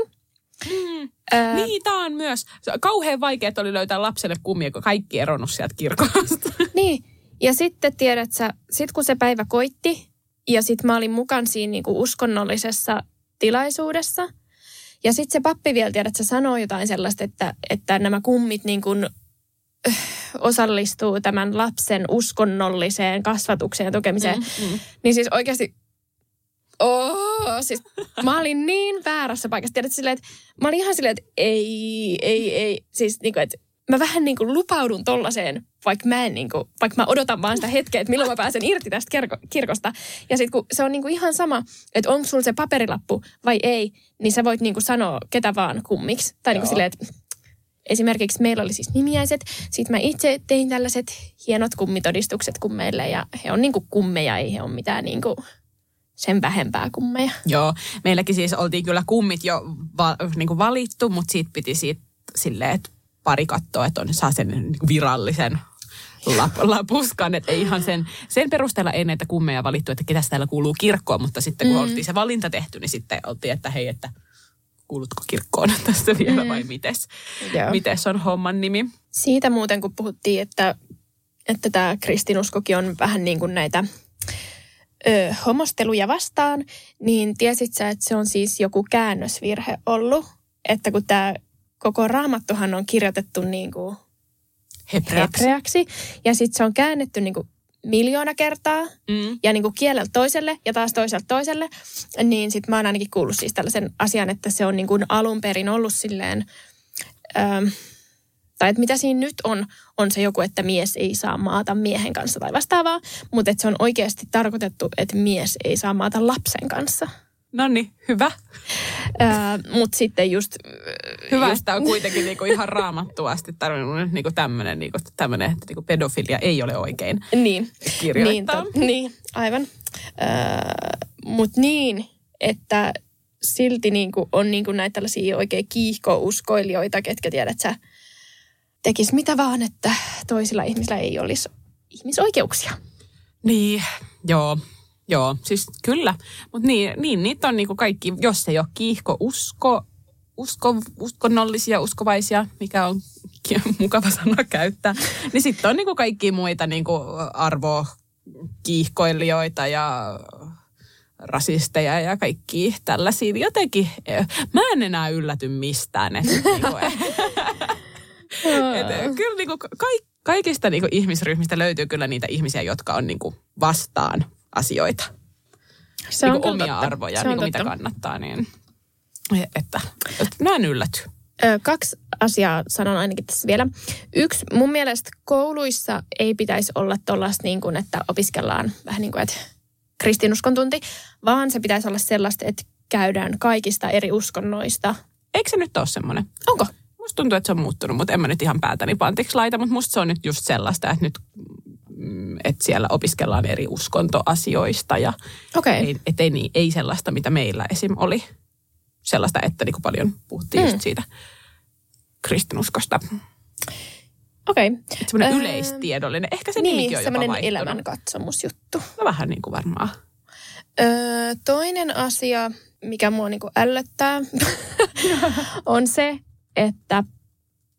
Niin, tää on myös. Kauhean vaikeet oli löytää lapselle kummia, kun kaikki eronnut sieltä kirkosta. Niin, ja sitten tiedät sä, sit kun se päivä koitti, ja sit mä olin mukaan siinä niinku uskonnollisessa tilaisuudessa, ja sit se pappi vielä tiedät sä sanoo jotain sellaista, että nämä kummit niin kuin osallistuu tämän lapsen uskonnolliseen kasvatukseen ja tukemiseen. Niin siis oikeasti siis mä olin niin väärässä paikassa. Tiedätkö silleen, että mä olin ihan silleen, että ei. Siis niin kuin, että mä vähän niin kuin lupaudun tollaiseen, vaikka mä odotan vaan sitä hetkeä, että milloin mä pääsen irti tästä kirkosta. Ja sit kun se on niin kuin ihan sama, että onko sulla se paperilappu vai ei, niin sä voit niin kuin sanoa ketä vaan kummiksi. Tai niin kuin silleen, että esimerkiksi meillä oli siis nimiäiset. Sitten mä itse tein tällaiset hienot kummitodistukset kummeille ja he on niin kuin kummeja, ei he ole mitään niin kuin sen vähempää kummeja. Joo, meilläkin siis oltiin kyllä kummit jo niin kuin valittu, mutta siitä piti silleen, että pari katsoa, että saa sen niin kuin virallisen lapuskan. Että ei ihan sen perusteella ei näitä kummeja valittu, että ketäs täällä kuuluu kirkkoon, mutta sitten kun oltiin se valinta tehty, niin sitten oltiin, että hei, että kuulutko kirkkoon tässä vielä vai mites? Mites on homman nimi? Siitä muuten, kun puhuttiin, että tämä kristinuskokin on vähän niin kuin näitä homosteluja vastaan, niin tiesit sä, että se on siis joku käännösvirhe ollut, että kun tämä koko Raamattuhan on kirjoitettu niin kuin hebreaksi, ja sitten se on käännetty niin kuin 1,000,000 kertaa, ja niin kuin kieleltä toiselle, ja taas toiselta toiselle, niin sitten mä oon ainakin kuullut siis tällaisen asian, että se on niin kuin alun perin ollut silleen, tai että mitä siinä nyt on se joku, että mies ei saa maata miehen kanssa tai vastaavaa, mutta että se on oikeasti tarkoitettu, että mies ei saa maata lapsen kanssa. No niin, hyvä. Mutta sitten just Hyvästä on kuitenkin niinku ihan raamattua asti tarvinnut niinku tämmöinen, että niinku pedofilia ei ole oikein kirjoittaa. Niin, aivan. Mutta niin, että silti niinku on niinku näitä tällaisia oikein kiihkouskoilijoita, ketkä tiedät sä tekis mitä vaan, että toisilla ihmisillä ei olisi ihmisoikeuksia. Niin, joo, siis kyllä. Mutta niin, niitä on niinku kaikki, jos ei ole uskonnollisia, uskovaisia, mikä on mukava sana käyttää, niin sitten on niinku kaikki muita niinku arvokiihkoilijoita ja rasisteja ja kaikki tällaisia. Jotenkin, mä en enää ylläty mistään. Et kyllä niinku kaikista niinku ihmisryhmistä löytyy kyllä niitä ihmisiä, jotka on niinku vastaan asioita. Se on niinku omia totta. Arvoja, niinku mitä kannattaa. Niin, että mä en ylläty. Kaksi asiaa sanon ainakin tässä vielä. Yksi, mun mielestä kouluissa ei pitäisi olla tollaista, niin kuin, että opiskellaan vähän niin kuin, että kristinuskon tunti, vaan se pitäisi olla sellaista, että käydään kaikista eri uskonnoista. Eikö se nyt ole semmoinen? Onko? Musta tuntuu, että se on muuttunut, mutta en mä nyt ihan päätäni pantiksi laita, mutta musta se on nyt just sellaista, että nyt että siellä opiskellaan eri uskontoasioista ja ei sellaista, mitä meillä esim. Oli. Sellaista, että niin kuin paljon puhuttiin just siitä kristinuskosta. Okei. Semmoinen yleistiedollinen. Ehkä se nimikin on jopa vaihtunut. Niin, semmoinen elämänkatsomusjuttu. No vähän niin kuin varmaan. Toinen asia, mikä mua niin kuin ällöttää, on se, että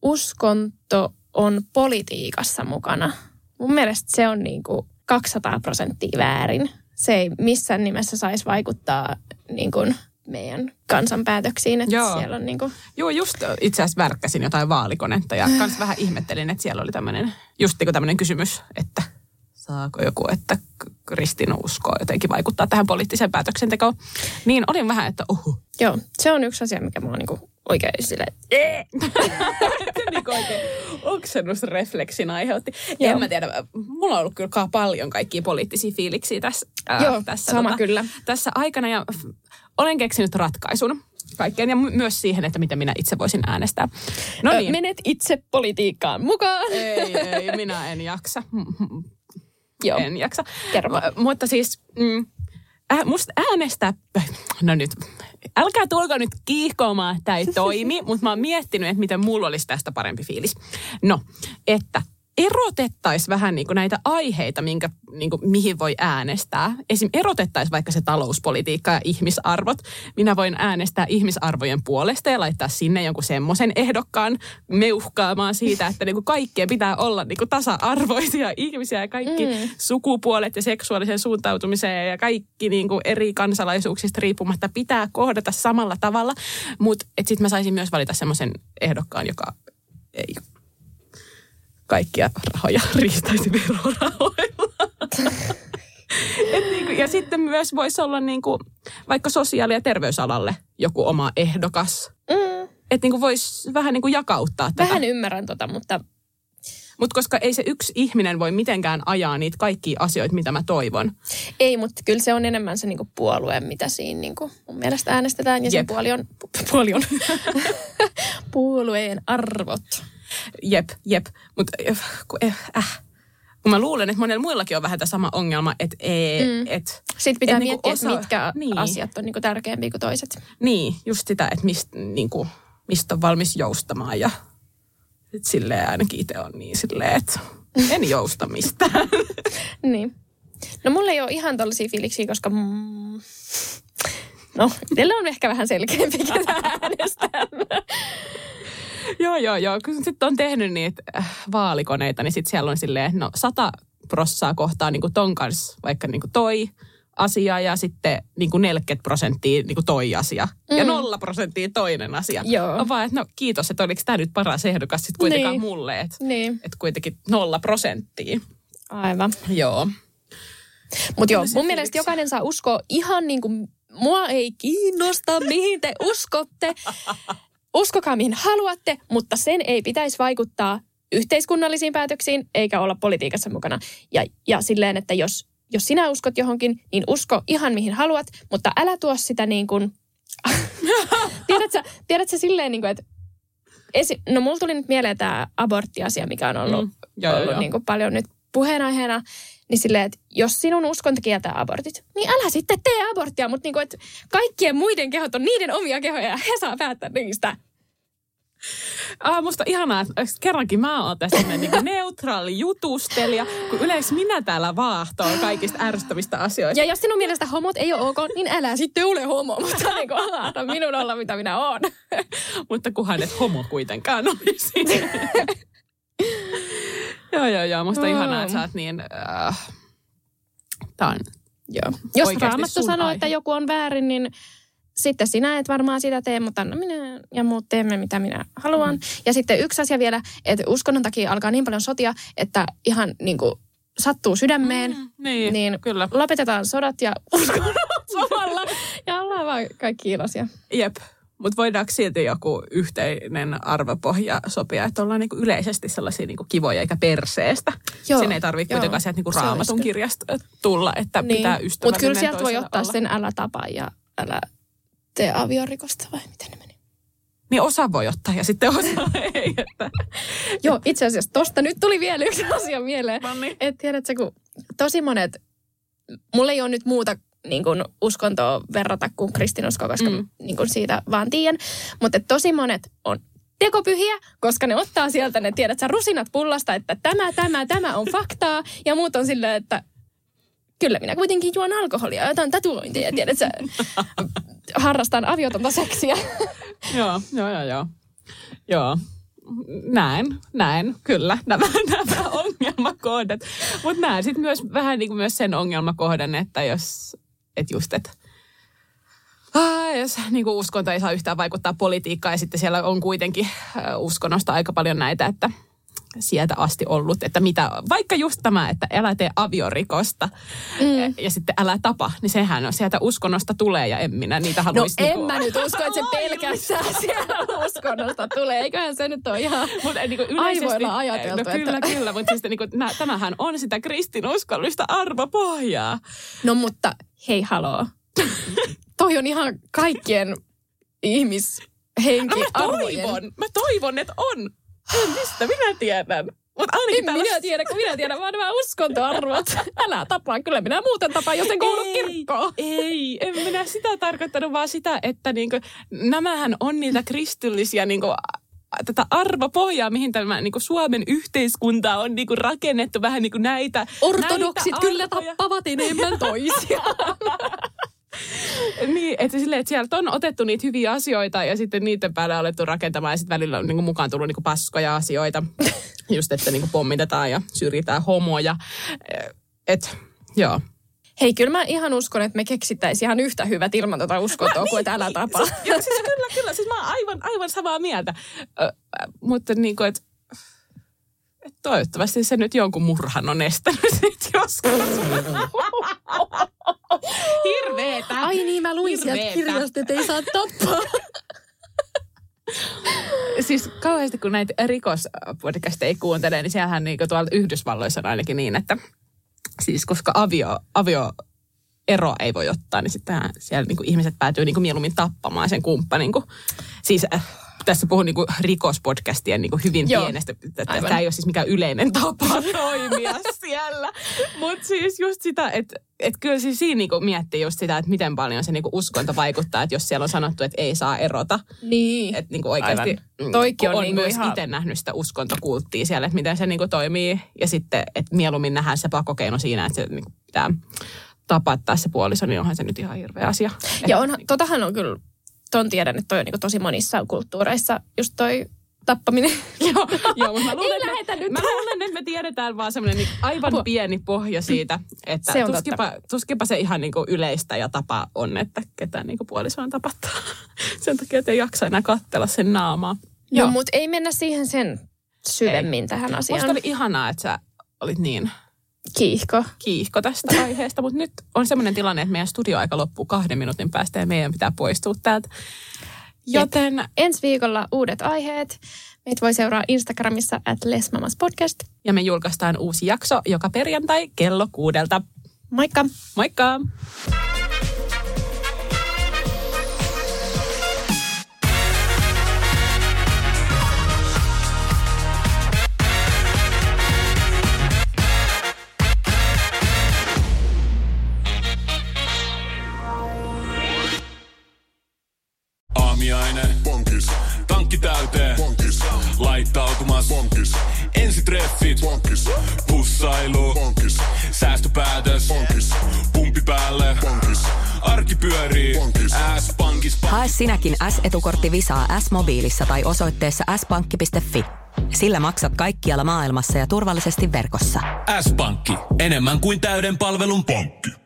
uskonto on politiikassa mukana. Mun mielestä se on niin kuin 200% väärin. Se ei missään nimessä saisi vaikuttaa niin kuin meidän kansanpäätöksiin, että siellä on niin kuin... Joo, just itse asiassa värkkäsin jotain vaalikonetta ja kans vähän ihmettelin, että siellä oli tämmöinen, just niin kuin tämmöinen kysymys, että saako joku, että kristinusko jotenkin vaikuttaa tähän poliittiseen päätöksentekoon. Niin olin vähän, että Joo, se on yksi asia, mikä mua niin kuin oikein silleen... Se niin kuin oikein oksennusrefleksin aiheutti. En mä tiedä, mulla on ollut kyllä paljon kaikkia poliittisia fiiliksiä tässä, tässä aikana ja... Olen keksinyt ratkaisun kaikkeen ja myös siihen, että mitä minä itse voisin äänestää. No niin. Menet itse politiikkaan mukaan. Ei, minä en jaksa. Joo. En jaksa. Mutta siis musta äänestää, no nyt, älkää tulko nyt kiihkoamaan, että tämä ei toimi, mutta mä oon miettinyt, että miten mulla olisi tästä parempi fiilis. No, että erotettaisiin vähän niin kuin näitä aiheita, mihin voi äänestää. Esim. Erotettaisiin vaikka se talouspolitiikka ja ihmisarvot. Minä voin äänestää ihmisarvojen puolesta ja laittaa sinne jonkun semmoisen ehdokkaan meuhkaamaan siitä, että niin kuin kaikkien pitää olla niin kuin tasa-arvoisia ihmisiä ja kaikki sukupuolet ja seksuaalisen suuntautumiseen ja kaikki niin kuin eri kansalaisuuksista riippumatta pitää kohdata samalla tavalla. Mutta sitten mä saisin myös valita semmoisen ehdokkaan, joka ei kaikkia rahoja riistäisi verorahoilla. Ja sitten myös voisi olla niinku, vaikka sosiaali- ja terveysalalle joku oma ehdokas. Että niinku voisi vähän niinku jakauttaa tätä. Vähän ymmärrän tota, mutta... Mutta koska ei se yksi ihminen voi mitenkään ajaa niitä kaikkia asioita, mitä mä toivon. Ei, mutta kyllä se on enemmän se niinku puolue, mitä siinä niinku mun mielestä äänestetään. Ja sen puoli on puolueen arvot. Jep. Mutta kun mä luulen, että monella muillakin on vähän tämä sama ongelma, että sitten pitää miettiä, mitkä asiat on niinku tärkeämpiä kuin toiset. Niin, just sitä, että mistä on valmis joustamaan ja sit silleen ainakin itse on niin silleen, että en jousta mistään. Niin. No mulla ei ole ihan tollaisia fiiliksiä, koska... No, teillä on ehkä vähän selkeämpi, ketä äänestää. Joo. Kun sitten on tehnyt niitä vaalikoneita, niin sitten siellä on silleen, no 100% kohtaa niinku ton kanssa vaikka niinku toi asia ja sitten niinku 40% niinku toi asia ja 0% toinen asia. Joo. On vaan, että no kiitos, että oliko tämä nyt paras ehdokas sitten kuitenkaan mulle, että et kuitenkin 0%. Aivan. Joo. Mutta joo, mun mielestä jokainen saa uskoa ihan niin kuin, mua ei kiinnosta mihin te uskotte. Uskokaa mihin haluatte, mutta sen ei pitäisi vaikuttaa yhteiskunnallisiin päätöksiin eikä olla politiikassa mukana. Ja silleen, että jos sinä uskot johonkin, niin usko ihan mihin haluat, mutta älä tuo sitä niin kuin... tiedätkö silleen, niin kuin, että No mulla tuli nyt mieleen tämä aborttiasia, mikä on ollut, ollut niin kuin paljon nyt puheenaiheena. Niin silleen, että jos sinun uskonto kieltää abortit, niin älä sitten tee aborttia. Mutta niin kuin, että kaikkien muiden kehot on niiden omia kehoja ja he saa päättää niistä. Musta ihanaa, että kerrankin mä oon tässä niinku neutraali jutustelija, kun yleensä minä täällä vaahtoon kaikista ärsyttävistä asioista. Ja jos sinun mielestä homot ei ole ok, niin älä sitten ole homo, mutta niinku ala minun olla, mitä minä oon. Mutta kunhan et homo kuitenkaan olisi. Joo, musta ihanaa, että sä oot niin... Tää on Jos Raamattu sanoo, että joku on väärin, niin... Sitten sinä et varmaan sitä tee, mutta minä ja muut teemme, mitä minä haluan. Ja sitten yksi asia vielä, että uskonnon takia alkaa niin paljon sotia, että ihan niin kuin sattuu sydämeen. Niin kyllä. Lopetetaan sodat ja uskonnot samalla. Ja ollaan vaan kaikki iloisia. Jep. Mutta voidaanko silti joku yhteinen arvopohja sopia, että ollaan niinku yleisesti sellaisia niinku kivoja eikä perseestä. Siinä ei tarvitse kuitenkaan sieltä niinku Raamatun kirjasta tulla, että pitää ystävällinen toisella. Mutta kyllä sieltä voi ottaa sen älä tapa ja älä... Tee aviorikosta vai miten ne meni? Niin osa voi ottaa ja sitten osa ei. Että. Joo, itse asiassa tosta nyt tuli vielä yksi asia mieleen. Että tiedätkö, kun tosi monet, mulla ei ole nyt muuta niin kuin uskontoa verrata kuin kristinuskoa, koska niin kuin siitä vaan tiedän. Mutta tosi monet on tekopyhiä, koska ne ottaa sieltä ne, tiedätkö, rusinat pullasta, että tämä on faktaa. Ja muut on silleen, että kyllä minä kuitenkin juon alkoholia, jotain tatuointeja, tiedätkö, harrastan aviotonta seksiä. Joo. Näen, kyllä, nämä ongelmakohdat. Mutta näen sitten myös vähän niin kuin myös sen ongelmakohdan, että jos, jos niin kuin uskonto ei saa yhtään vaikuttaa politiikkaan ja sitten siellä on kuitenkin uskonnosta aika paljon näitä, että sieltä asti ollut, että mitä, vaikka just tämä, että älä tee aviorikosta ja sitten älä tapa, niin sehän on, sieltä uskonnosta tulee ja en minä niitä haluaisi. No en mä nyt usko, että se pelkästään siellä uskonnosta tulee, eiköhän se nyt ole ihan niin aivoilla ajateltu. No kyllä, että... kyllä, mutta siis, niin kuin, tämähän on sitä kristinuskollista arvopohjaa. No mutta hei haloo, toi on ihan kaikkien ihmishenki arvojen. Mä toivon, että on. Mistä minä tiedän? Minä tiedän, vaan nämä uskontoarvot. Älä tapaa, kyllä minä muuten tapaan, jos en kuulu kirkkoon. Ei, en minä sitä tarkoittanut, vaan sitä, että niinku, nämähän on niitä kristillisiä niinku, tätä arvopohjaa, mihin tämä niinku, Suomen yhteiskunta on niinku, rakennettu vähän niinku, näitä. Ortodoksit näitä kyllä tappavat enemmän toisiaan. Niin, että silleen, että sieltä on otettu niitä hyviä asioita ja sitten niiden päälle on alettu rakentamaan ja sitten välillä on niin kuin mukaan tullut niin kuin paskoja asioita, just että niin kuin pommitetaan ja syrjitään homoja, että joo. Hei, kyllä mä ihan uskon, että me keksittäisiin ihan yhtä hyvät ilman tuota uskontoa kuin älä tapaa. Joo, siis kyllä, siis mä oon aivan samaa mieltä, mutta niin kuin, että toivottavasti se nyt jonkun murhan on estänyt sitten joskus. Hirveetä. Ai niin, mä luin sieltä kirjasta, että ei saa tappaa. Siis kauheasti kun näitä rikospodcasteja ei kuuntele, niin siellähän niinku tuolta Yhdysvalloissa on ainakin niin, että siis koska avioero ei voi ottaa, niin sitten siellä niinku ihmiset päätyy niinku mieluummin tappamaan sen kumppanin. Siis... Tässä puhun niinku rikospodcastien niinku hyvin pienestä. Tämä ei ole siis mikään yleinen tapa toimia siellä. Mutta siis just sitä, että kyllä siis siinä niinku miettii just sitä, että miten paljon se niinku uskonto vaikuttaa, että jos siellä on sanottu, että ei saa erota. Niin. Että niinku oikeasti on niinku myös ihan... itse nähnyt sitä uskontokulttia siellä, että miten se niinku toimii. Ja sitten, että mieluummin nähdään se pakokeino siinä, että se niinku pitää tapattaa se puoliso, niin onhan se nyt ihan hirveä asia. Ja onhan, niinku... totahan on kyllä... Ton tiedän, että toi on niin tosi monissa kulttuureissa just toi tappaminen. Joo, mutta mä luulen, että me tiedetään vaan semmoinen niin aivan pieni pohja siitä, että se tuskipa se ihan niin yleistä ja tapa on, että ketään niin puolisoon tapattaa. Sen takia, että ei jaksa enää katsella sen naamaa. Joo, mutta ei mennä siihen sen syvemmin tähän asiaan. Musta oli ihanaa, että sä olit niin... Kiihko tästä aiheesta, mutta nyt on semmoinen tilanne, että meidän studioaika loppuu 2 minuutin päästä ja meidän pitää poistua täältä. Joten ensi viikolla uudet aiheet. Meitä voi seuraa Instagramissa @lessmamaspodcast. Ja me julkaistaan uusi jakso joka perjantai kello 6. Moikka! Moikka! aamiainen. Bonkis. Tankki täyteen. Bonkis. Laittautumas. Bonkis. Ensitreffit. Bonkis. Pussailu. Bonkis. Säästöpäätös. Bonkis. Pumpi päälle. Bonkis. Arki pyörii. Bonkis. S-pankis. Hae sinäkin S-etukortti Visaa S-mobiilissa tai osoitteessa s-pankki.fi. Sillä maksat kaikkialla maailmassa ja turvallisesti verkossa. S-pankki. Enemmän kuin täyden palvelun pankki.